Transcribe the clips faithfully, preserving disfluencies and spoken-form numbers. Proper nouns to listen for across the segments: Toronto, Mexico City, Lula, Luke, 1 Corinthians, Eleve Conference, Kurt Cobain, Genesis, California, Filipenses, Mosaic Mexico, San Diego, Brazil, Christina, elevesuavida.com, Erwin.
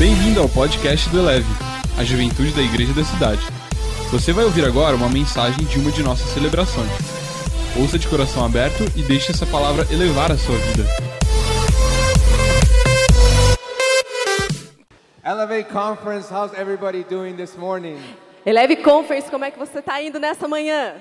Bem-vindo ao podcast do Eleve, a juventude da igreja da cidade. Você vai ouvir agora uma mensagem de uma de nossas celebrações. Ouça de coração aberto e deixe essa palavra elevar a sua vida. Eleve Conference, how's everybody doing this morning? Eleve Conference, como é que você está indo nessa manhã?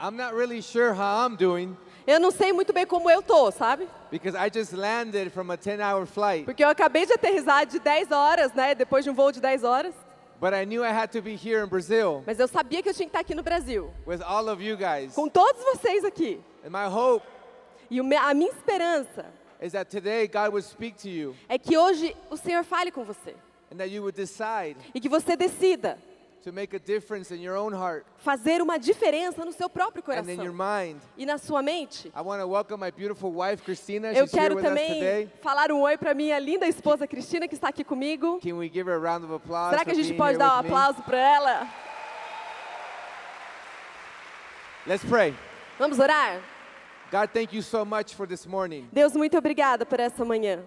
I'm not really sure how I'm doing. Eu não sei muito bem como eu tô, sabe? Because I just landed from a ten hour flight. Porque eu acabei de aterrissar de dez horas, né? Depois de um voo de dez horas. But I knew I had to be here in Brazil. Mas eu sabia que eu tinha que estar aqui no Brasil. With all of you guys. Com todos vocês aqui. And my hope. E a minha esperança. Is that today God would speak to you. É que hoje o Senhor fale com você. And that you would decide. E que você decida. To make a difference in your own heart. Fazer uma diferença no seu próprio coração. And in your mind. E na sua mente. I want to welcome my beautiful wife Christina. Eu She's quero here também with us today. Falar um oi para minha linda esposa Christina que está aqui comigo. Can we give her a round of applause? Será que a gente pode dar um aplauso para ela? Let's pray. Vamos orar. God, thank you so much for this morning. Deus, muito obrigada por essa manhã.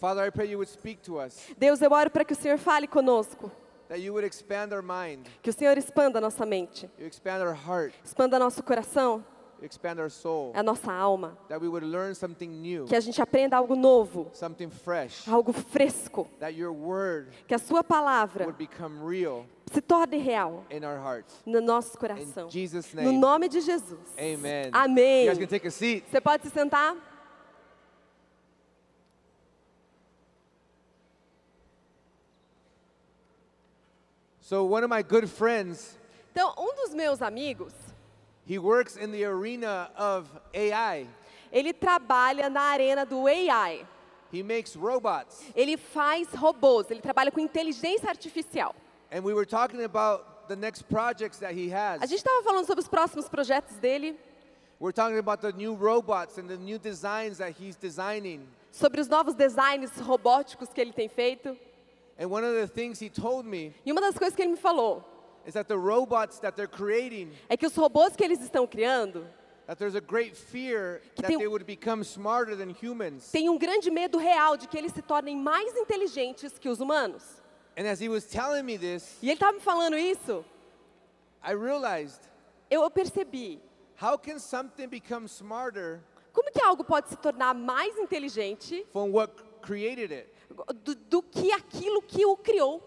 Father, I pray you would speak to us. Deus, eu oro para que o Senhor fale conosco. That you would expand our mind. Que o Senhor expanda a nossa mente. You expand our heart. Expanda nosso coração. You expand our soul. A nossa alma. That we would learn something new. Que a gente aprenda algo novo. Something fresh. Algo fresco. That your word. Que a sua palavra. Would become real. Se torne real. In our hearts. No nosso coração. In Jesus' name. No nome de Jesus. Amen. Amém. You guys can take a seat. Você pode se sentar? So one of my good friends, então, um dos meus amigos, he works in the arena of A I. Ele trabalha na arena do A I. He makes robots. Ele faz robôs, ele trabalha com inteligência artificial. And we were talking about the next projects that he has. A gente estava falando sobre os próximos projetos dele. We're talking about the new robots and the new designs that he's designing. Sobre os novos designs robóticos que ele tem feito. And one of the things he told me e uma das coisas que ele me falou is that the robots that they're creating, é que os robôs que eles estão criando that there's a great fear that tem, they would become smarter than humans. Tem um grande medo real de que eles se tornem mais inteligentes que os humanos. And as he was telling me this, e ele estava me falando isso, I realized, eu percebi, how can something become smarter, como que algo pode se tornar mais inteligente from what created it? Do, do que aquilo que o criou.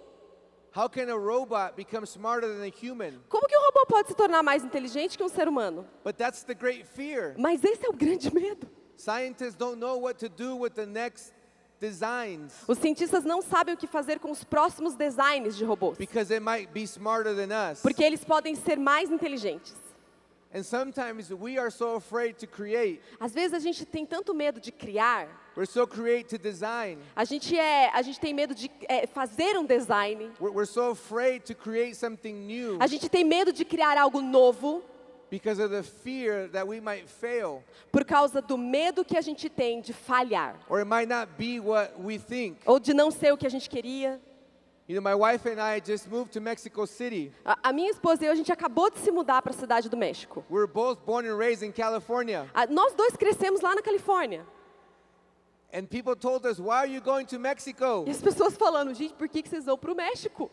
How can a robot become smarter than a human? Como que um robô pode se tornar mais inteligente que um ser humano? But that's the great fear. Mas esse é o grande medo. Scientists don't know what to do with the next designs. Os cientistas não sabem o que fazer com os próximos designs de robôs. Because they might be smarter than us. Porque eles podem ser mais inteligentes. And sometimes we are so afraid to create. Às vezes a gente tem tanto medo de criar. We're so afraid to design. A gente é, a gente tem medo de é, fazer um design. We're, we're so afraid to create something new. A gente tem medo de criar algo novo. Because of the fear that we might fail. Por causa do medo que a gente tem de falhar. Or it might not be what we think. Ou de não ser o que a gente queria. You know, my wife and I just moved to Mexico City. A, a minha esposa e eu, a gente acabou de se mudar para a cidade do México. We're both born and raised in California. A, nós dois crescemos lá na Califórnia. And people told us, "Why are you going to Mexico?" E as pessoas falando, gente, por que que vocês vão para o México?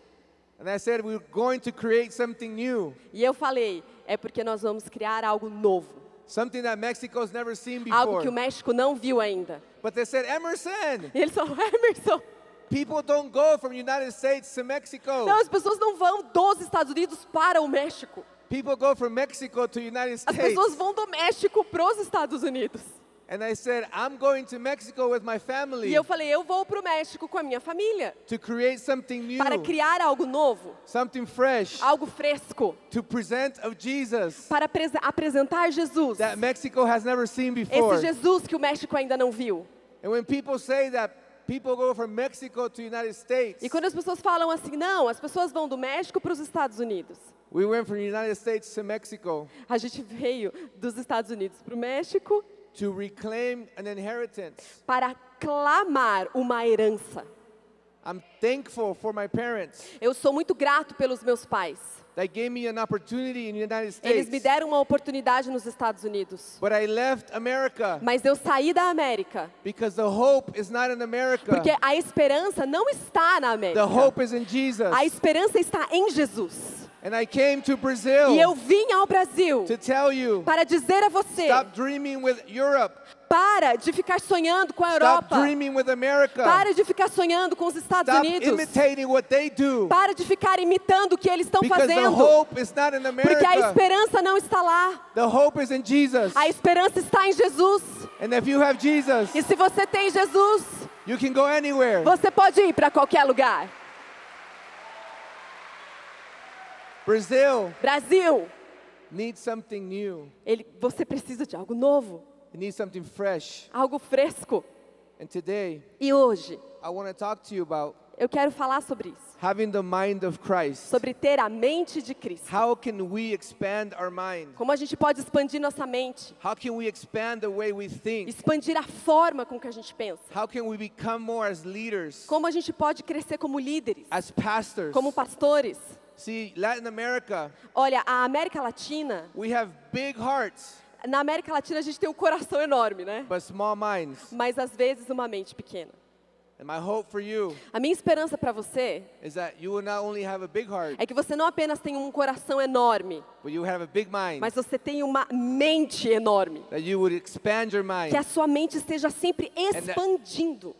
And I said, "We're going to create something new." E eu falei, é porque nós vamos criar algo novo. Something that Mexico's never seen before. Algo que o México não viu ainda. But they said, "Emerson." E eles falaram, Emerson. People don't go from United States to Mexico. Não, as pessoas não vão dos Estados Unidos para o México. People go from Mexico to United States. As pessoas vão do México para os Estados Unidos. And I said, I'm going to Mexico with my family. E eu falei, eu vou para o México com a minha família. To create something new. Para criar algo novo. Something fresh. Algo fresco. To present of Jesus. Para apres- apresentar Jesus. That Mexico has never seen before. Esse Jesus que o México ainda não viu. And when people say that people go from Mexico to United States. E quando as pessoas falam assim, não, as pessoas vão do México para os Estados Unidos. We went from United States to Mexico. A gente veio dos Estados Unidos para o México. To reclaim an inheritance. Para clamar uma herança. I'm thankful for my parents. Eu sou muito grato pelos meus pais. They gave me an opportunity in the United States. Eles me deram uma oportunidade nos Estados Unidos. But I left America. Mas eu saí da América. Because the hope is not in America. Porque a esperança não está na América. The hope is in Jesus. A esperança está em Jesus. And I came to Brazil. E eu vim ao Brasil. To tell you. Para dizer a você. Stop dreaming with Europe. Para de ficar sonhando com a Europa. Para de ficar sonhando com os Estados Stop Unidos. Para de ficar imitando o que eles estão Because fazendo. Porque a esperança não está lá. A esperança está em Jesus. And if you have Jesus, e se você tem Jesus, you can go anywhere. Você pode ir para qualquer lugar. Brazil, Brasil needs something new. Ele, você precisa de algo novo. You need something fresh. Algo fresco. And today, e hoje, I want to talk to you about eu quero falar sobre isso. Having the mind of Christ. Sobre ter a mente de Cristo. How can we expand our mind? Como a gente pode expandir nossa mente? How can we expand the way we think? Expandir a forma com que a gente pensa. How can we become more as leaders? Como a gente pode crescer como líderes? As pastors. Como pastores? See, Latin America. Olha, a América Latina. We have big hearts. Na América Latina a gente tem um coração enorme, né? Mas às vezes uma mente pequena. And my hope for you a minha esperança para você is that you will not only have a big heart, é que você não apenas tem um coração enorme, but you have a big mind, mas você tem uma mente enorme. That you would expand your mind, que a sua mente esteja sempre expandindo.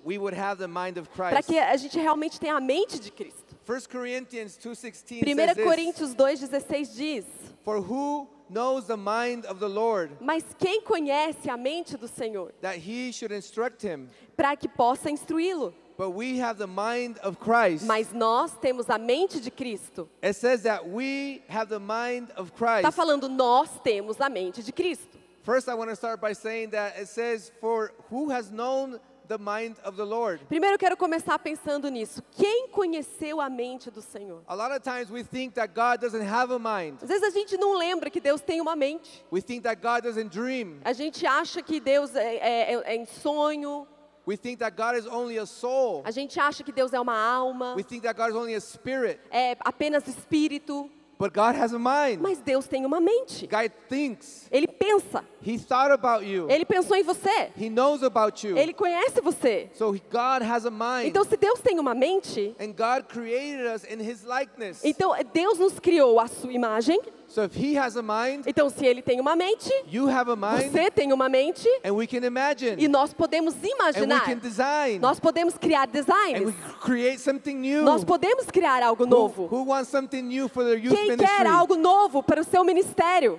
Para que a gente realmente tenha a mente de Cristo. First Corinthians two sixteen primeiro Coríntios dois dezesseis diz: For who knows the mind of the Lord, mas quem conhece a mente do Senhor, that he should instruct him, para que possa instruí-lo. But we have the mind of Christ. Mas nós temos a mente de Cristo. It says that we have the mind of Christ. Está falando nós temos a mente de Cristo. First, I want to start by saying that it says, for who has known the mind of the Lord. Primeiro eu quero começar pensando nisso. Quem conheceu a mente do Senhor? A lot of times we think that God doesn't have a mind. Às vezes a gente não lembra que Deus tem uma mente. We think that God doesn't dream. A gente acha que Deus é, é, é em sonho. We think that God is only a soul. A gente acha que Deus é uma alma. We think that God is only a spirit. É apenas espírito. But God has a mind. Mas Deus tem uma mente. God thinks. Ele pensa. He thought about you. Ele pensou em você. He knows about you. Ele conhece você. So God has a mind. Então se Deus tem uma mente, and God created us in his likeness. Então Deus nos criou à sua imagem. So if he has a mind, então se ele tem uma mente, you have a mind, você tem uma mente, and we can imagine, e nós podemos imaginar, and we can design, nós podemos criar designs, and we create something new, nós podemos criar algo novo. Who, who wants something new for their youth ministry? Quem quer algo novo para o seu ministério?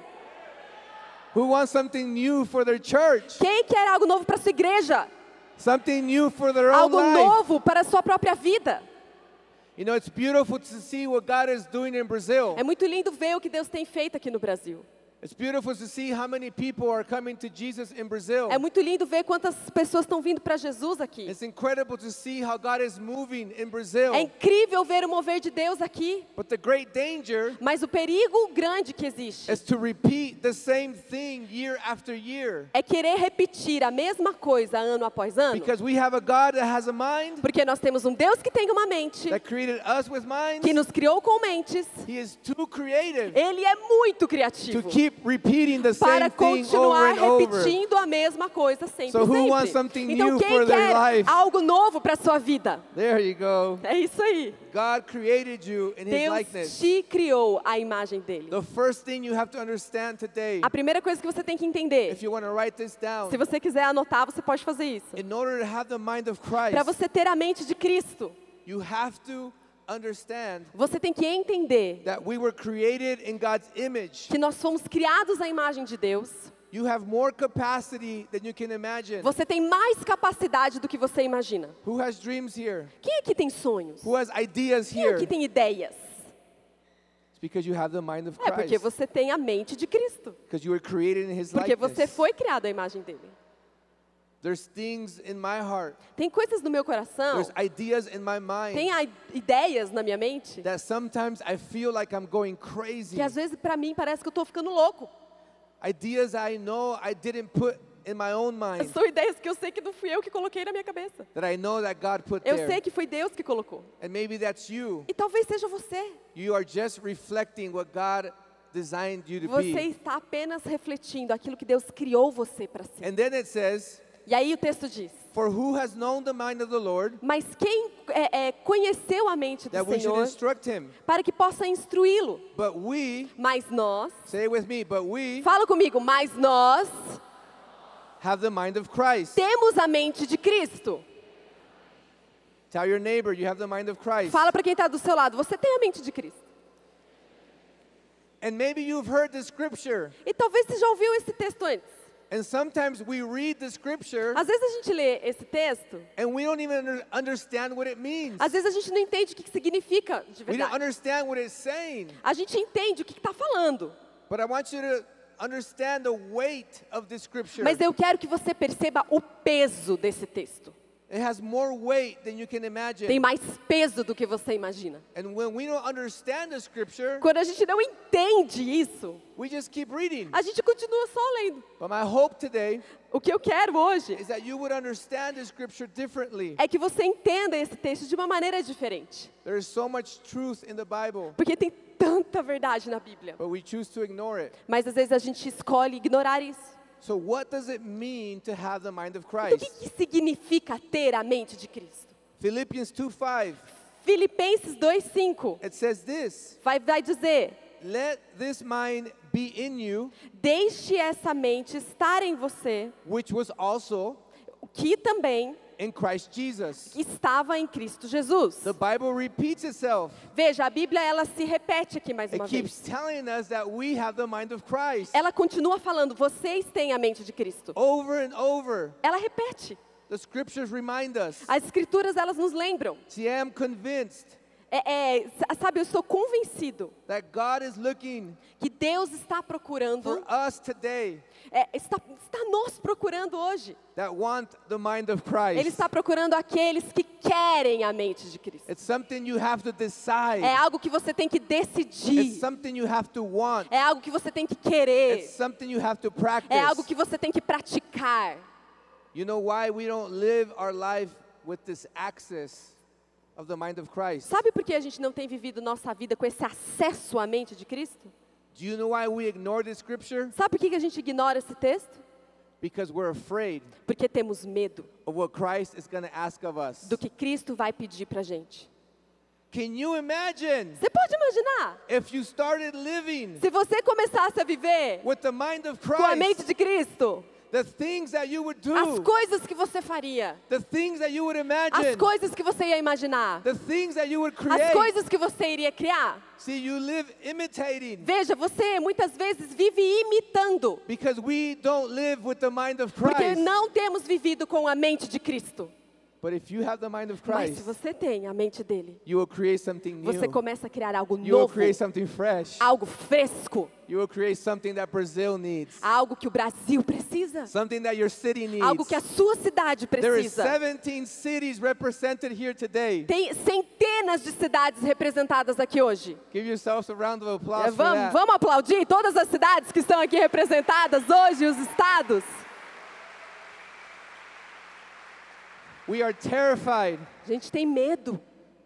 Who wants something new for their church? Quem quer algo novo para a sua igreja? Something new for their algo own life. Novo para a sua própria vida. You know, it's beautiful to see what God is doing in Brazil. É muito lindo ver o que Deus tem feito aqui no Brasil. It's beautiful to see how many people are coming to Jesus in Brazil. É muito lindo ver quantas pessoas estão vindo para Jesus aqui. It's incredible to see how God is moving in Brazil. É incrível ver o mover de Deus aqui. But the great danger, mas o perigo grande que existe, is to repeat the same thing year after year. É querer repetir a mesma coisa ano após ano. Because we have a God that has a mind. Porque nós temos um Deus que tem uma mente. That created us with minds. Que nos criou com mentes. He is too creative. Ele é muito criativo. To keep repeating the para same continuar thing over repetindo over. A mesma coisa sempre, so who wants something new então quem for their quer life? Algo novo para a sua vida? There you go. É isso aí. God created you in Deus his likeness. Te criou à imagem dele. The first thing you have to understand today, a primeira coisa que você tem que entender, if you want to write this down, se você quiser anotar, você pode fazer isso. Para você ter a mente de Cristo, you have to understand, você tem que entender that we were created in God's image. Que nós fomos criados à imagem de Deus. You have more capacity than you can imagine. Você tem mais capacidade do que você imagina. Who has dreams here? Quem aqui tem sonhos? Who has ideas here? Quem aqui tem ideias? It's because you have the mind of Christ. É porque você tem a mente de Cristo. Because you were created in his likeness. Porque você foi criado à imagem dele. There's things in my heart. Tem coisas no meu coração. There's ideas in my mind. Tem ideias na minha mente. That sometimes I feel like I'm going crazy. Que às vezes para mim parece que eu estou ficando louco. Ideas I know I didn't put in my own mind, são ideias que eu sei que não fui eu que coloquei na minha cabeça. That I know that God put eu there. Sei que foi Deus que colocou. And maybe that's you. E talvez seja você. You are just reflecting what God designed you to você be. Está apenas refletindo aquilo que Deus criou você para ser. And then it says, e aí o texto diz: For who has known the mind of the Lord, mas quem é, é, conheceu a mente do that we Senhor, should instruct him. Para que possa instruí-lo. But we, mas nós, say with me, but we, fala comigo, mas nós have the mind of Christ. Temos a mente de Cristo. Tell your neighbor, you have the mind of Christ. Fala para quem está do seu lado, você tem a mente de Cristo. And maybe you've heard this scripture. E talvez você já ouviu esse texto antes. And sometimes we read the scripture, às vezes a gente lê esse texto, and we don't even understand what it means. Às vezes a gente não entende o que significa de verdade. We don't understand what it's saying. A gente entende o que está falando. But I want you to understand the weight of the scripture. Mas eu quero que você perceba o peso desse texto. It has more weight than you can imagine. Tem mais peso do que você imagina. And when we don't understand the scripture, quando a gente não entende isso, we just keep reading. A gente continua só lendo. But my hope today, o que eu quero hoje, is that you would understand the scripture differently. É que você entenda esse texto de uma maneira diferente. There is so much truth in the Bible. Porque tem tanta verdade na Bíblia. But we choose to ignore it. Mas às vezes a gente escolhe ignorar isso. So what does it mean to have the mind of Christ? Então, o que, que significa ter a mente de Cristo? Filipenses dois cinco. Filipenses dois cinco. It says this. Vai, vai dizer: Let this mind be in you. Deixe essa mente estar em você. Which was also. Que também. In Christ Jesus. Estava em Cristo Jesus. The Bible repeats itself. Veja, a Bíblia ela se repete aqui mais uma It vez. Keeps telling us that we have the mind of Christ. Ela continua falando, vocês têm a mente de Cristo. Over and over. Ela repete. The scriptures remind us. As escrituras elas nos lembram. I am convinced. É, é, sabe, eu estou convencido that God is looking que Deus está procurando for us today, é, está, está nos procurando hoje. That want the mind of Christ. Ele está procurando aqueles que querem a mente de Cristo. It's something you have to decide. É algo que você tem que decidir. It's something you have to want. É algo que você tem que querer. It's something you have to practice. É algo que você tem que praticar. You know why we don't live our life with this access? Of the mind of Christ. Sabe por que a gente não tem vivido nossa vida com esse acesso à mente de Cristo? Do you know why we ignore this scripture? Sabe por que a gente ignora esse texto? Because we're afraid. Porque temos medo. Of what Christ is going to ask of us. Do que Cristo vai pedir pra gente. Can you imagine? Você pode imaginar? If you started living. Se você começasse a viver. With the mind of Christ. Com a mente de Cristo. The things that you would do, as coisas que você faria, the things that you would imagine, as coisas que você ia imaginar, the things that you would create, as coisas que você iria criar. See, you live imitating. Veja, você muitas vezes vive imitando, because we don't live with the mind of Christ. Porque não temos vivido com a mente de Cristo. But if you have the mind of Christ, mas se você tem a mente dele, you will create something new. Você começa a criar algo you novo, will create something fresh. Algo fresco, you will create something that Brazil needs. Algo que o Brasil precisa, something that your city needs. Algo que a sua cidade precisa. There is seventeen cities represented here today. Tem centenas de cidades representadas aqui hoje. Give yourselves a round of applause é, vamos, for that. Vamos aplaudir todas as cidades que estão aqui representadas hoje, os estados. We are terrified. A gente tem medo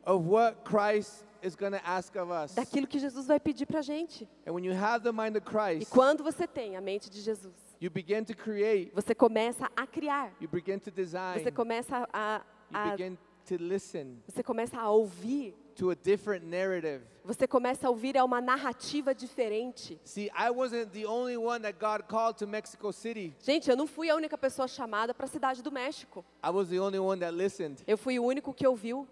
of what Christ is going to ask of us. Daquilo que Jesus vai pedir pra gente. And when you have the mind of Christ, e quando você tem a mente de Jesus, you begin to create. Você começa a criar. You begin to design. Você começa a, a you begin to listen. Você começa a ouvir. To a different narrative. Você começa a ouvir uma narrativa diferente. See, I wasn't the only one that God called to Mexico City. Gente, eu não fui a única pessoa chamada para a cidade do México. I was the only one that listened. Eu fui o único que ouviu.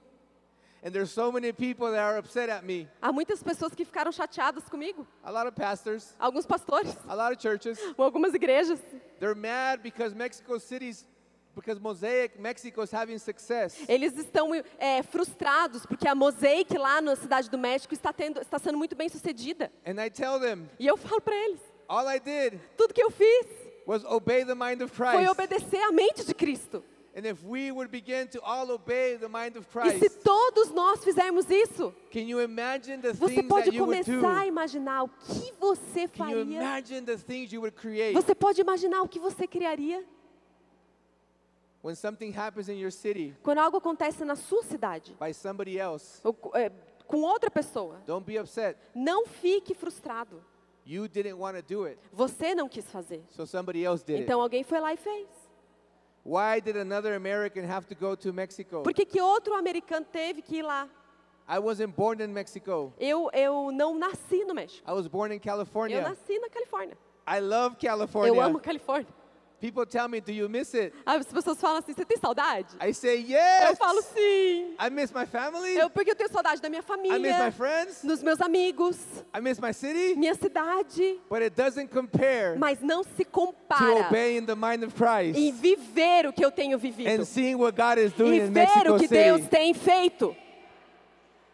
And there's so many people that are upset at me. Há muitas pessoas que ficaram chateadas comigo. A lot of pastors. Alguns pastores. A lot of churches. Algumas igrejas. They're mad because Mexico City's Because Mosaic Mexico is having success. Eles estão é, frustrados porque a Mosaic lá na cidade do México está tendo, está sendo muito bem sucedida. And I tell them, e eu falo para eles. All I did tudo que eu fiz was obey the mind of Christ. Foi obedecer a mente de Cristo. And And if we would begin to all obey the mind of Christ, e se todos nós fizermos isso, can you imagine the você things pode that you começar would do? A imaginar o que você can faria. You imagine the things you would create? Você pode imaginar o que você criaria? When something happens in your city, quando algo acontece na sua cidade, by somebody else, ou, é, com outra pessoa, don't be upset. Não fique frustrado. You didn't want to do it. Você não quis fazer. So somebody else did então alguém foi lá e fez. Why did another American have to go to Mexico? Porque que outro americano teve que ir lá? I wasn't born in Mexico. Eu eu não nasci no México. I was born in California. Eu nasci na Califórnia. I love California. Eu amo Califórnia. People tell me, do you miss it? As pessoas falam assim, você tem saudade? I say yes. Eu falo sim. I miss my family. Eu porque eu tenho saudade da minha família. I miss my friends. Dos meus amigos. I miss my city. Minha cidade. But it doesn't compare. Mas não se compara. To obeying the mind of Christ. E viver o que eu tenho vivido. And seeing what God is doing in Mexico City. E ver o que Deus tem feito.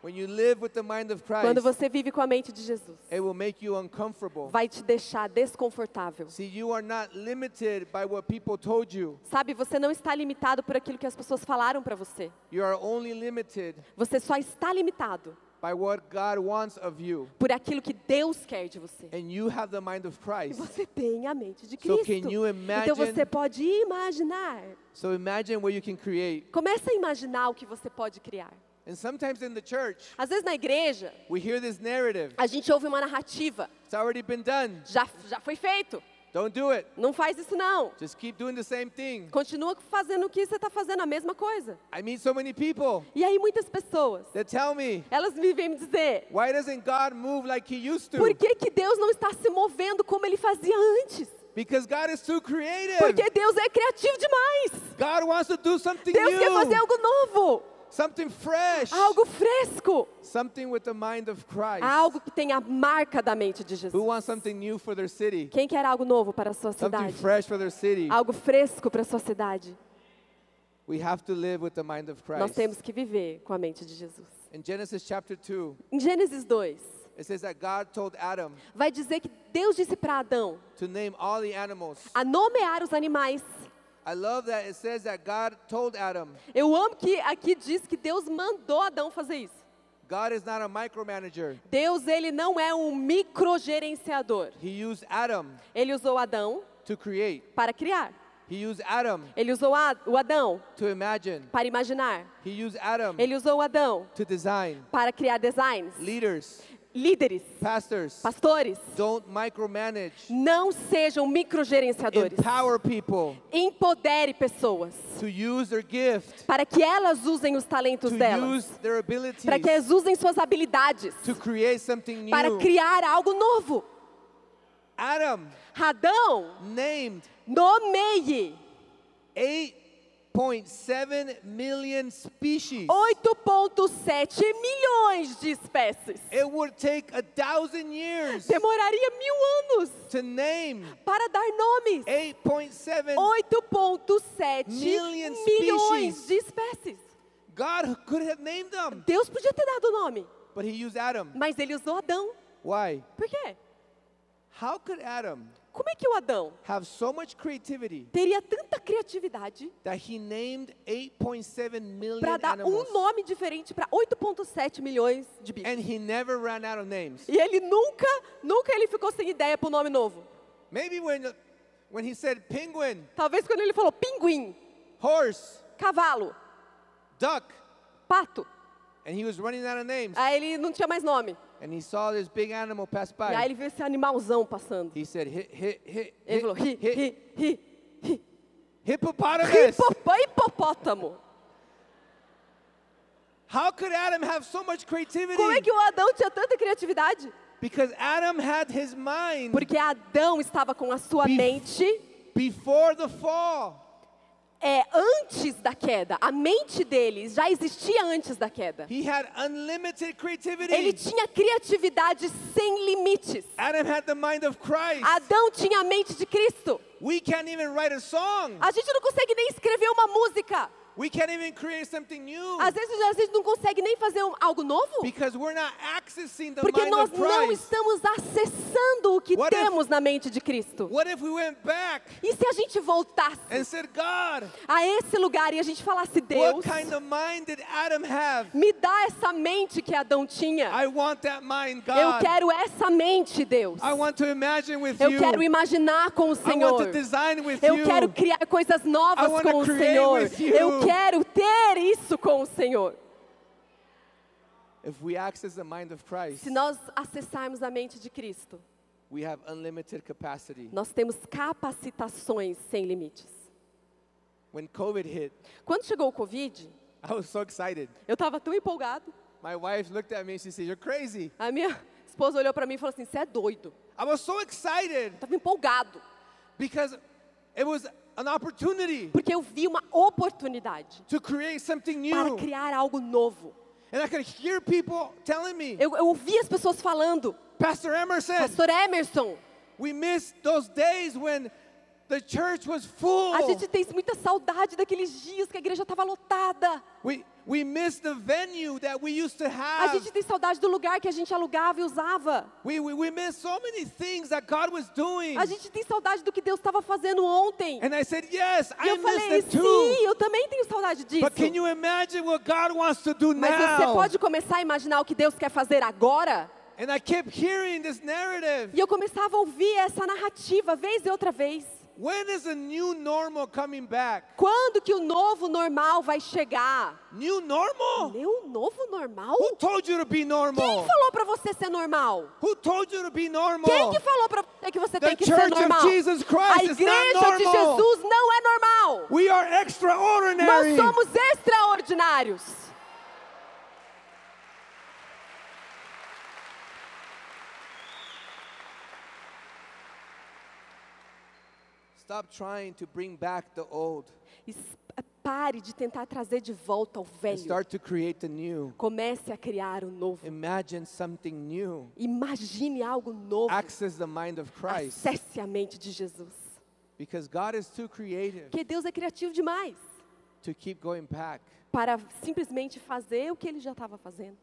When you live with the mind of Christ, quando você vive com a mente de Jesus, it will make you uncomfortable. Vai te deixar desconfortável. See, you are not limited by what people told you. Sabe, você não está limitado por aquilo que as pessoas falaram para você. You are only limited. Você só está limitado by what God wants of you. Por aquilo que Deus quer de você. And you have the mind of Christ. E você tem a mente de Cristo. So can you imagine, então você pode imaginar. So imagine what you can create. Começa a imaginar o que você pode criar. And sometimes in the church, às vezes na igreja, we hear this narrative. A gente ouve uma narrativa. It's already been done. Já, já foi feito. Don't do it. Não faz isso não. Just keep doing the same thing. Continua fazendo o que você está fazendo, a mesma coisa. I meet so many people. E aí muitas pessoas. They tell me. Elas me vêm me dizer. Why doesn't God move like He used to? Por que que Deus não está se movendo como Ele fazia antes? Because God is too creative. Porque Deus é criativo demais. God wants to do something Deus new. Deus quer fazer algo novo. Something fresh. Algo fresco. Something with the mind of Christ. Algo que tem a marca da mente de Jesus. Who wants something new for their city? Quem quer algo novo para a sua cidade? Something fresh for their city. Algo fresco para a sua cidade. We have to live with the mind of Christ. Nós temos que viver com a mente de Jesus. In Genesis chapter two. Em Gênesis dois. It says that God told Adam, vai dizer que Deus disse para Adão. To name all the animals. A nomear os animais. I love that it says that God told Adam. Eu amo que aqui diz que Deus mandou Adão fazer isso. God is not a micromanager. Deus ele não é um microgerenciador. He used Adam. Ele usou Adão to create. Para criar. He used Adam. Ele usou a, o Adão to imagine. Para imaginar. He used Adam. Ele usou o Adão to design. Para criar designs. Leaders. Líderes, pastors, pastores, don't micromanage. Não sejam microgerenciadores. Empower people. Empodere pessoas. To use their gift. Para que elas usem os talentos to delas. Use their abilities. Para que elas usem suas habilidades. To create something new. Para criar algo novo. Adam, Adão, named, nomeie eight point seven million species. oito vírgula sete milhões de espécies. It would take a thousand years. Demoraria mil anos. To name. Para dar nomes. eight point seven million de espécies. God could have named them. Deus podia ter dado o nome. But he used Adam. Mas ele usou Adão. Why? Por quê? How could Adam? Como é que o Adão have so much creativity, teria tanta criatividade para dar animals. Um nome diferente para oito vírgula sete milhões de bichos? And he never ran out of names. E ele nunca, nunca ele ficou sem ideia para um nome novo. Maybe when, when he said penguin, talvez quando ele falou pinguim, horse, cavalo, duck, pato, and he was running out of names. Aí ele não tinha mais nome. And he saw this big animal pass by. E aí ele viu esse animalzão passando. He said, hi, hi, hi, ele falou, hi, hi, hi, hi, hi. Hippopotamus. Hipopótamo. How could Adam have so much creativity? Como é que o Adão tinha tanta criatividade? Because Adam had his mind. Porque Adão estava com a sua Bef- mente. Before the fall. É antes da queda. A mente dele já existia antes da queda. He had unlimited creativity. Ele tinha criatividade sem limites. Adam had the mind of Christ. Adão tinha a mente de Cristo. We can't even write a song. A gente não consegue nem escrever uma música. We can't even create something new. Às vezes a gente não consegue nem fazer um, algo novo. Because we're not accessing the Porque mind nós of Christ. Não estamos acessando o que what temos if, na mente de Cristo. What if we went back e se a gente voltasse and said, God, a esse lugar e a gente falasse, Deus, what kind of mind did Adam have? Me dá essa mente que Adão tinha. I want that mind, God. Eu quero essa mente, Deus. I want to imagine with Eu you. Quero imaginar com o Senhor. I want to design with Eu you. Quero criar coisas novas I want com to o create Senhor. With you. Eu quero ter isso com o Senhor. If we access the mind of Christ, se nós acessarmos a mente de Cristo, we have unlimited capacity. Nós temos capacitações sem limites. When COVID hit, quando chegou o COVID, I was so excited. Eu estava tão empolgado. My wife looked at me and she said, "You're crazy." A minha esposa olhou para mim e falou assim: "Você é doido." I was so excited. Estava empolgado. Because it was an opportunity. Porque eu vi uma oportunidade to create something new. Para criar algo novo. And I could hear people telling me, eu, eu ouvi as pessoas falando, Pastor Emerson, Pastor Emerson, we missed those days when the church was full. A gente tem muita saudade daqueles dias que a igreja estava lotada. We, we missed the venue that we used to have. A gente tem saudade do lugar que a gente alugava e usava. We, we, we missed so many things that God was doing. A gente tem saudade do que Deus estava fazendo ontem. And I said, yes, e I eu falei, missed it too. Sim, eu também tenho saudade disso. But can you imagine what God wants to do Mas now? Mas você pode começar a imaginar o que Deus quer fazer agora? And I kept hearing this narrative. E eu começava a ouvir essa narrativa vez e outra vez. When is a new normal coming back? Quando que o novo normal vai chegar? New normal? Meu novo normal? Who told you to be normal? Quem falou para você ser normal? Who told you to be normal? Quem que falou para você que você tem que ser normal? The Church of Jesus Christ is not normal. A igreja de Jesus não é normal. We are extraordinary. Nós somos extraordinários. Stop trying to bring back the old. Pare de tentar trazer de volta o velho. Start to create the new. Comece a criar o novo. Imagine something new. Imagine algo novo. Access the mind of Christ. Acesse a mente de Jesus. Because God is too creative. Porque Deus é criativo demais. To keep going back. Para simplesmente fazer o que ele já estava fazendo.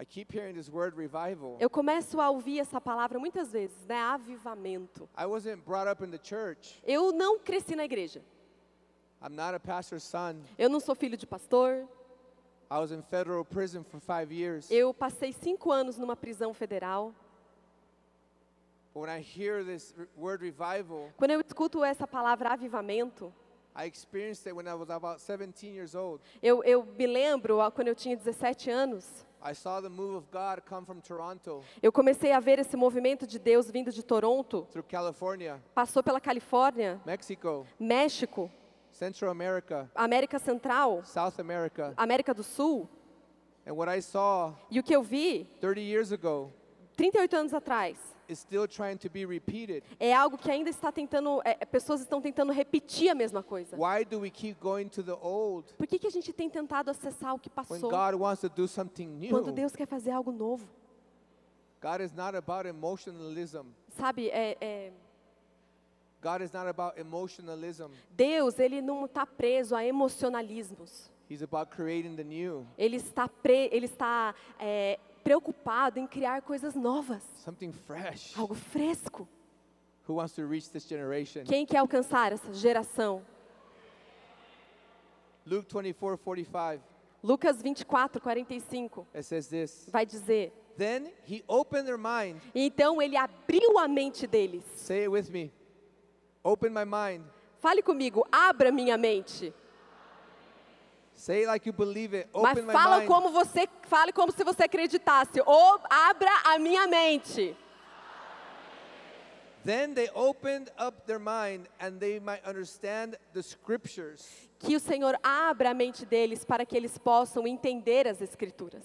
I keep hearing this word, revival. Eu começo a ouvir essa palavra muitas vezes, né? Avivamento. I wasn't brought up in the church. Eu não cresci na igreja. I'm not a pastor's son. Eu não sou filho de pastor. I was in federal prison for five years. Eu passei cinco anos numa prisão federal. But when I hear this word, revival, quando eu escuto essa palavra avivamento, I experienced it when I was about seventeen years old. Eu, eu me lembro quando eu tinha dezessete anos. I saw the move of God come from Toronto. Eu comecei a ver esse movimento de Deus vindo de Toronto. Through California. Passou pela Califórnia. Mexico. México. Central America. América Central. South America. América do Sul. And what I saw e o que eu vi thirty years ago, trinta e oito anos atrás is still trying to be repeated. É algo que ainda está tentando, é, pessoas estão tentando repetir a mesma coisa. Why do we keep going to the old? Por que que a gente tem tentado acessar o que passou? When God wants to do something new. Quando Deus quer fazer algo novo. God is not about emotionalism. Sabe, é, é... God is not about emotionalism. Deus, ele não está preso a emocionalismos. He's about creating the new. Ele está, pre, ele está é, preocupado em criar coisas novas. Something fresh. Algo fresco. Who wants to reach this generation? Quem quer alcançar essa geração? Luke twenty-four forty-five. Lucas vinte e quatro, quarenta e cinco. It says this. Vai dizer. Then he opened their mind. Então ele abriu a mente deles. Say it with me. Open my mind. Fale comigo, abra minha mente. Say like you believe it. Open Mas fala my mind. Como você, fale como se você acreditasse. Ou abra a minha mente. Then they opened up their mind and they might understand the scriptures. Que o Senhor abra a mente deles para que eles possam entender as escrituras.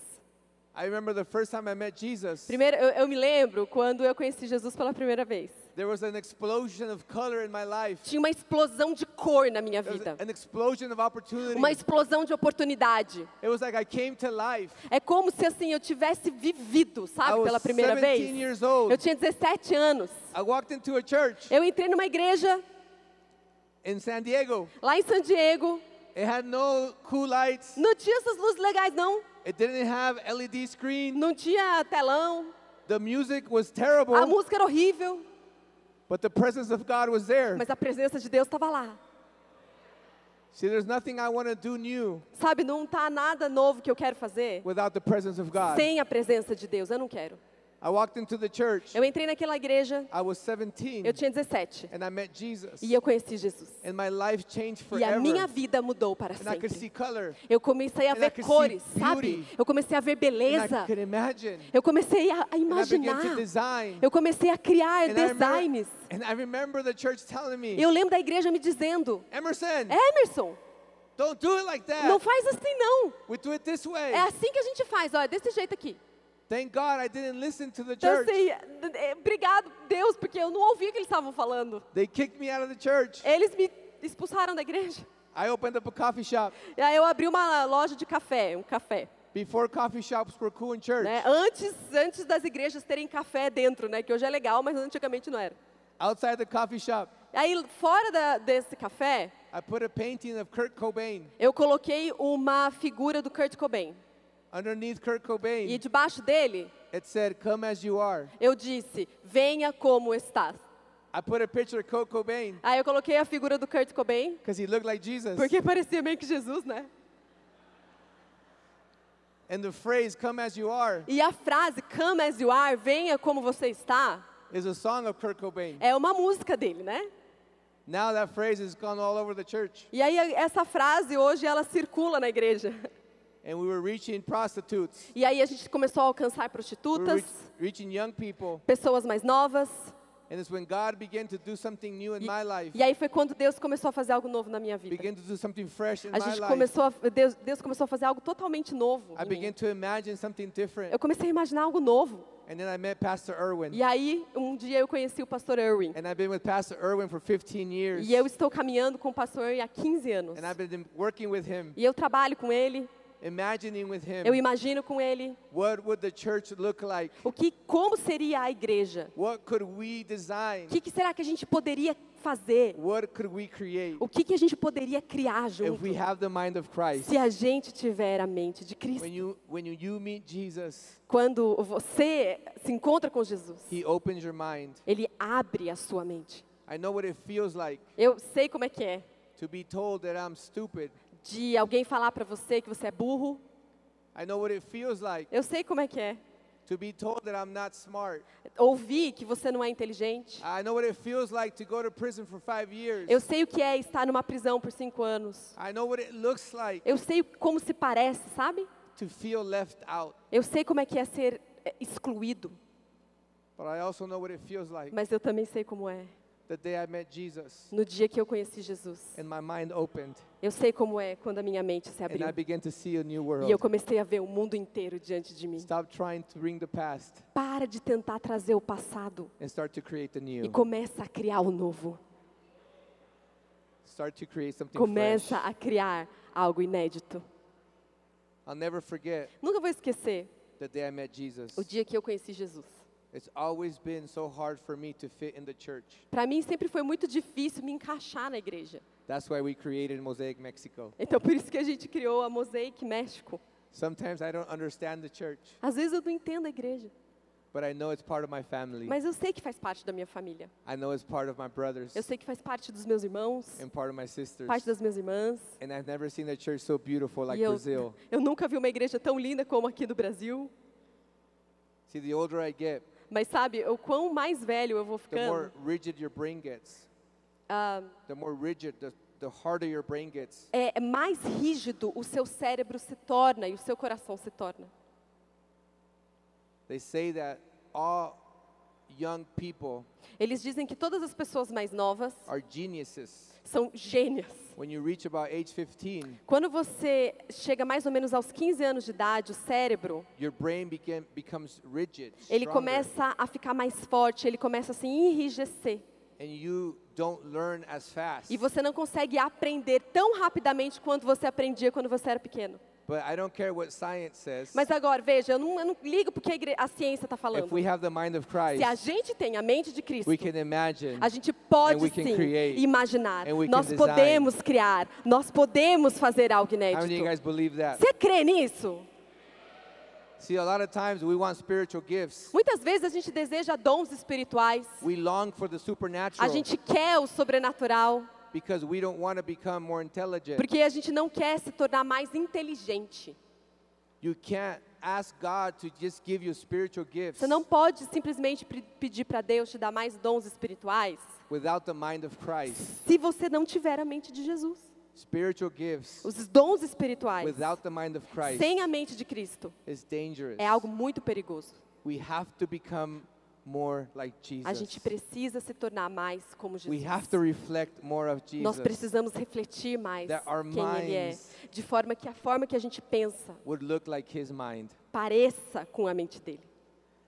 I remember the first time I met Jesus. Primeiro, eu, eu me lembro quando eu conheci Jesus pela primeira vez. There was an explosion of color in my life. Tinha uma explosão de cor na minha vida. An explosion of opportunity. Uma explosão de oportunidade. It was like I came to life. É como se assim eu tivesse vivido, sabe, I was pela primeira vez. seventeen years old. Eu tinha dezessete anos. I walked into a church. Eu entrei numa igreja. In San Diego. Lá em San Diego. It had no cool lights. Não tinha essas luzes legais, não. It didn't have L E D screen. Não tinha telão. The music was terrible. A música era horrível. But the presence of God was there. Mas a presença de Deus estava lá. See, there's nothing I want to do new. Sabe, não tá nada novo que eu quero fazer. Without the presence of God. Sem a presença de Deus, eu não quero. I walked into the church. Eu entrei naquela igreja. I was seventeen. Eu tinha dezessete. And I met Jesus. E eu conheci Jesus. And my life changed forever. E a minha vida mudou para sempre. And I could see color. Eu comecei a ver cores, sabe? Eu comecei a ver beleza. And I could imagine. Eu comecei a, a imaginar. And I began to design. Eu comecei a criar and designs. I remember, and I remember the church telling me. Eu lembro da igreja me dizendo. Emerson. Emerson. Don't do it like that. Não faz assim não. We do it this way. É assim que a gente faz, olha, desse jeito aqui. Thank God I didn't listen to the church. Obrigado Deus, porque eu não ouvi o que eles estavam falando. They kicked me out of the church. Eles me expulsaram da igreja. I opened up a coffee shop. E aí eu abri uma loja de café, um café. Before coffee shops were cool in church. Né? Antes, antes das igrejas terem café dentro, né? Que hoje é legal, mas antigamente não era. Outside the coffee shop. Aí fora da, desse café. I put a painting of Kurt Cobain. Eu coloquei uma figura do Kurt Cobain. Underneath Kurt Cobain, e debaixo dele, it said, "Come as you are." Eu disse, venha como estás. I put a picture of Kurt Cobain. Aí eu coloquei a figura do Kurt Cobain. Because he looked like Jesus. Porque parecia meio que Jesus, né? And the phrase, "Come as you are." E a frase, "Come as you are," venha como você está. Is a song of Kurt Cobain. É uma música dele, né? Now that phrase has gone all over the church. E aí essa frase hoje ela circula na igreja. And we were reaching prostitutes. E aí a gente começou a alcançar prostitutas, we reach, reaching young people. Pessoas mais novas. And it's when God began to do something new in e, my life. E aí foi quando Deus começou a fazer algo novo na minha vida. Began to do something fresh in a gente my começou life. A, Deus, Deus começou a fazer algo totalmente novo. I began to imagine something different. Eu comecei a imaginar algo novo. And then I met Pastor Erwin. E aí, um dia eu conheci o pastor Erwin. And I've been with Pastor Erwin for fifteen years. E eu estou caminhando com o pastor Erwin há quinze anos. And I've been working with him. E eu trabalho com ele. Imagining with him, eu imagino com ele. What would the church look like? O que, como seria a igreja? What could we design? O que, que será que a gente poderia fazer? What could we create? O que, que a gente poderia criar junto? If we have the mind of Christ. Se a gente tiver a mente de Cristo. When you, when you, you meet Jesus, quando você se encontra com Jesus, he opens your mind. Ele abre a sua mente. I know what it feels like. Eu sei como é que é. To be told that I'm stupid. De alguém falar para você que você é burro. I know what it feels like. Eu sei como é que é. To be told that I'm not smart. Ouvir que você não é inteligente. I know what it feels like to go to prison for five years. Eu sei o que é estar numa prisão por cinco anos. I know what it looks like. Eu sei como se parece, sabe? To feel left out. Eu sei como é que é ser excluído. But I also know what it feels like. Mas eu também sei como é. The day I met Jesus, no dia que eu conheci Jesus, and my mind opened, eu sei como é quando a minha mente se abriu, and I began to see a new world. E eu comecei a ver o mundo inteiro diante de mim. Stop trying to bring the past, para de tentar trazer o passado, and start to create the new. E começa a criar o novo. Start to create something começa fresh. A criar algo inédito. I'll never forget, nunca vou esquecer the day I met Jesus, o dia que eu conheci Jesus. It's always been so hard for me to fit in the church. Para mim sempre foi muito difícil me encaixar na igreja. That's why we created Mosaic Mexico. Então por isso que a gente criou a Mosaic México. Sometimes I don't understand the church. Às vezes eu não entendo a igreja. But I know it's part of my family. Mas eu sei que faz parte da minha família. I know it's part of my brothers. Eu sei que faz parte dos meus irmãos. And part of my sisters. Parte das minhas irmãs. And I've never seen a church so beautiful like eu, Brazil. Eu nunca vi uma igreja tão linda como aqui do Brasil. See, the older I get, mas sabe, o quão mais velho eu vou ficando, the more rigid your brain gets. Uh, the more rigid, the, the harder your brain gets. É mais rígido o seu cérebro se torna e o seu coração se torna. They say that all young people, eles dizem que todas as pessoas mais novas are geniuses. São gênias. When you reach about age fifteen, quando você chega mais ou menos aos quinze anos de idade, o cérebro, your brain became, becomes rigid, ele stronger. Começa a ficar mais forte, ele começa a se enrijecer. And you don't learn as fast. E você não consegue aprender tão rapidamente quanto você aprendia quando você era pequeno. But I don't care what science says. Mas agora, veja, eu não, eu não ligo porque a, igre- a ciência está falando. If we have the mind of Christ, se a gente tem a mente de Cristo, we can imagine, a gente pode and we sim can create, imaginar, and we nós can podemos design. Criar, nós podemos fazer algo inédito. How many of you guys believe that? Você crê nisso? See, a lot of times we want spiritual gifts. Muitas vezes a gente deseja dons espirituais. We long for the supernatural. A gente quer o sobrenatural. Because we don't want to become more intelligent. Porque a gente não quer se tornar mais inteligente. You can't ask God to just give you spiritual gifts. Você não pode simplesmente pedir para Deus te dar mais dons espirituais. Without the mind of Christ. Se você não tiver a mente de Jesus. Spiritual gifts. Os dons espirituais. Without the mind of Christ. Sem a mente de Cristo. Is dangerous. É algo muito perigoso. We have to become more like Jesus. A gente precisa se tornar mais como Jesus. We have to reflect more of Jesus. Nós precisamos refletir mais quem Ele é, de forma que a forma que a gente pensa would look like His mind. Pareça com a mente dele.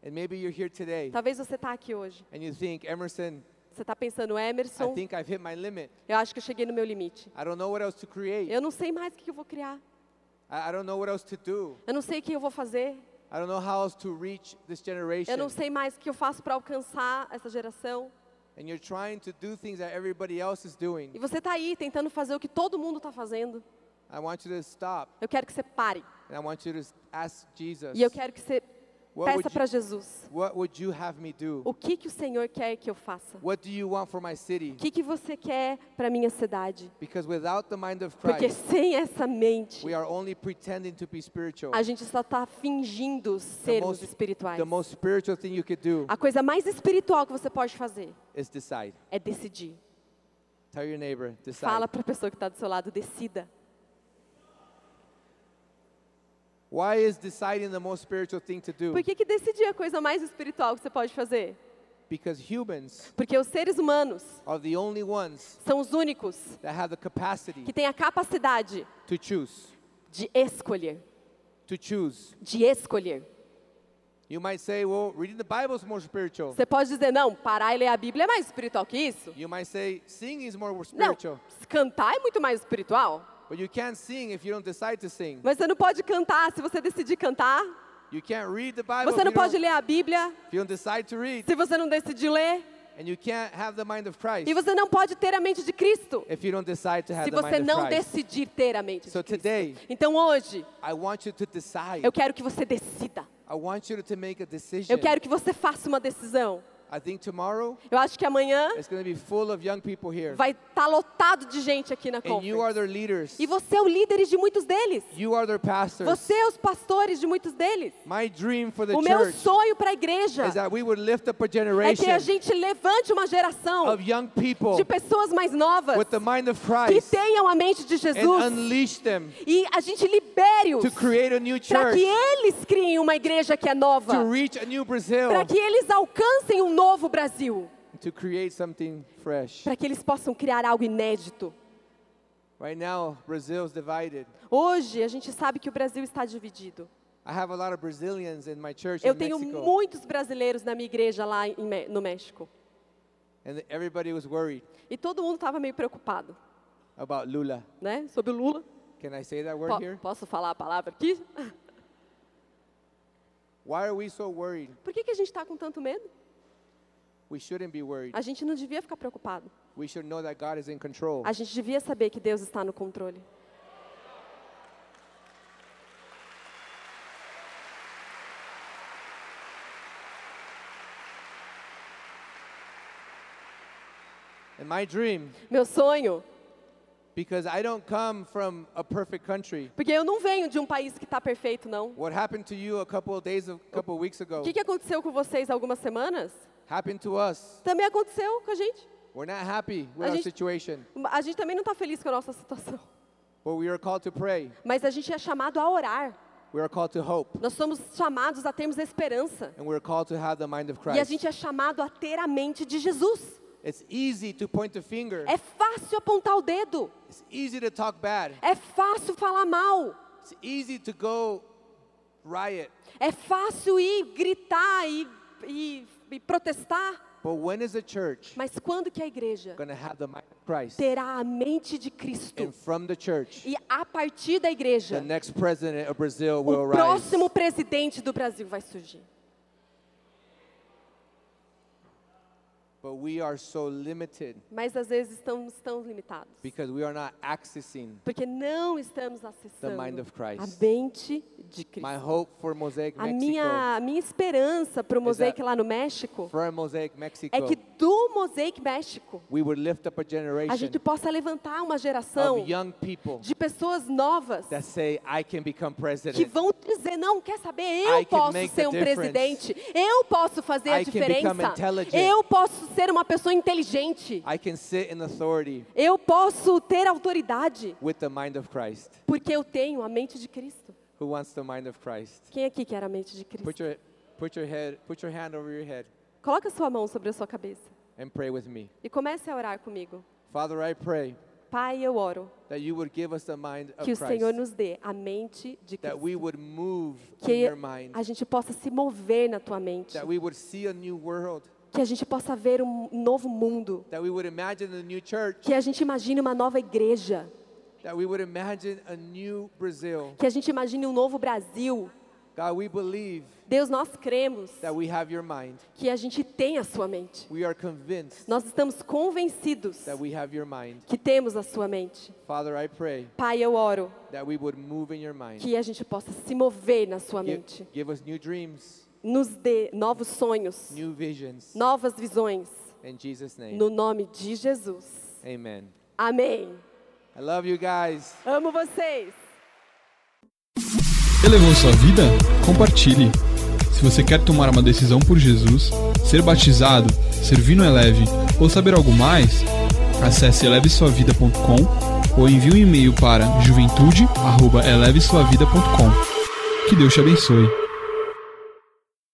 And maybe you're here today, talvez você está aqui hoje. And you think, Emerson, você está pensando, Emerson, I think I've hit my limit. Eu acho que eu cheguei no meu limite. I don't know what else to create. Eu não sei mais o que eu vou criar. I, I don't know what else to do. Eu não sei o que eu vou fazer. I don't know how else to reach this generation. Eu não sei mais o que eu faço para alcançar essa geração. And you're trying to do things that everybody else is doing. E você está aí tentando fazer o que todo mundo está fazendo. I want you to stop. Eu quero que você pare. And I want you to ask Jesus. E eu quero que você peça para Jesus. What would you have me do? O que que o Senhor quer que eu faça? What do you want for my city? O que que você quer para minha cidade? Because without the mind of Christ, porque sem essa mente, we are only pretending to be spiritual. A gente só está fingindo sermos espirituais. The most spiritual thing you could do. A coisa mais espiritual que você pode fazer is decide. É decidir. Tell your neighbor, decide. Fala para a pessoa que está do seu lado, decida. Why is deciding the most spiritual thing to do? Por que que decidir a coisa mais espiritual que você pode fazer? Because humans, porque os seres humanos are the only ones, são os únicos that have the capacity, que têm a capacidade to choose, de escolher, to choose. De escolher. You might say, well, reading the Bible is more spiritual. Você pode dizer, não, parar e ler a Bíblia é mais espiritual que isso. You might say, singing is more spiritual. Não, cantar é muito mais espiritual. But you can't sing if you don't decide to sing. Mas você não pode cantar se você decidir cantar. You can't read the Bible. Você não pode ler a Bíblia if you don't decide to read. Se você não decidir ler. And you can't have the mind of Christ. E você não pode ter a mente de Cristo if you don't decide to have se você the mind não decidir ter a mente so de Cristo. Today, então hoje, I want you to decide. Eu quero que você decida. I want you to make a decision. Eu quero que você faça uma decisão. I think tomorrow, eu acho que amanhã it's going to be full of young people here. Vai estar tá lotado de gente aqui na conference. And you are their leaders. E você é o líder de muitos deles. You are their pastors. Você é os pastores de muitos deles. My dream for the o meu sonho para a igreja is that we would lift up a generation é que a gente levante uma geração of young people de pessoas mais novas with the mind of Christ que tenham a mente de Jesus and unleash them e a gente libere-os para que eles criem uma igreja que é nova, para que eles alcancem um novo Brasil, para que eles possam criar algo inédito. Right now, Brazil is divided. Hoje a gente sabe que o Brasil está dividido. I have a lot of Brazilians in my church. Eu in tenho Mexico. Muitos brasileiros na minha igreja lá em, no México. And everybody was worried. E todo mundo estava meio preocupado. About Lula. Né? Sobre o Lula. Can I say that word po- here? Posso falar a palavra aqui? Why are we so worried? Por que que a gente está com tanto medo? We shouldn't be worried. A gente não devia ficar preocupado. We should know that God is in control. A gente devia saber que Deus está no controle. And my dream, meu sonho, because I don't come from a perfect country. Porque eu não venho de um país que está perfeito, não. What happened to you a couple of days, a couple of weeks ago? O que que aconteceu com vocês algumas semanas? Happened to us. Também aconteceu com a gente. We're not happy with a our gente, situation. A gente também não está feliz com a nossa situação. But we are called to pray. Mas a gente é chamado a orar. We are called to hope. Nós somos chamados a termos a esperança. And we are called to have the mind of Christ. E a gente é chamado a ter a mente de Jesus. It's easy to point the finger. É fácil apontar o dedo. It's easy to talk bad. É fácil falar mal. It's easy to go riot. É fácil ir gritar e, e e protestar. But when is the church Mas quando que a igreja have the mind of Christ? Terá a mente de Cristo? And from the church, e a partir da igreja, the next president of Brazil will o próximo rise. Presidente do Brasil vai surgir. But we are so limited, mas às vezes estamos tão limitados, because we are not accessing, porque não estamos acessando the mind of Christ. A mente de Cristo. My hope for Mosaic Mexico, a minha, a minha esperança para o Mosaic lá no México, for Mosaic Mexico, é que do Mosaic México we would lift up a, generation a gente possa levantar uma geração of young people de pessoas novas that say, I can become president. Que vão dizer, não, quer saber, eu I posso ser um difference. Presidente, eu posso fazer I a diferença, eu posso ser uma pessoa inteligente. I can sit in authority. Eu posso ter autoridade. With the mind of Christ. Porque eu tenho a mente de Cristo. Who wants the mind of Christ? Quem aqui quer a mente de Cristo? Put your, put your head, put your hand over your head. Coloca sua mão sobre a sua cabeça. And pray with me. E comece a orar comigo. Father, I pray. Pai, eu oro that you would give us the mind of que o Senhor nos dê a mente de Cristo, that we would move que in your mind. A gente possa se mover na tua mente, that we would see a new world. Que a gente possa ver um novo mundo. That we would imagine a new church. Que a gente imagine uma nova igreja. That we would imagine a new Brazil. Que a gente imagine um novo Brasil. God, we believe Deus, nós cremos that we have your mind. Que a gente tem a sua mente. We are convinced nós estamos convencidos that we have your mind. Que temos a sua mente. Father, I pray Pai, eu oro that we would move in your mind. Que a gente possa se mover na sua give, mente. Give us new dreams. Nos dê novos sonhos, new visions, novas visões, in Jesus' name. No nome de Jesus. Amen. Amém. I love you guys. Amo vocês. Elevou sua vida? Compartilhe. Se você quer tomar uma decisão por Jesus, ser batizado, servir no Eleve ou saber algo mais, acesse eleve sua vida ponto com ou envie um e-mail para juventude arroba eleve sua vida ponto com. Que Deus te abençoe.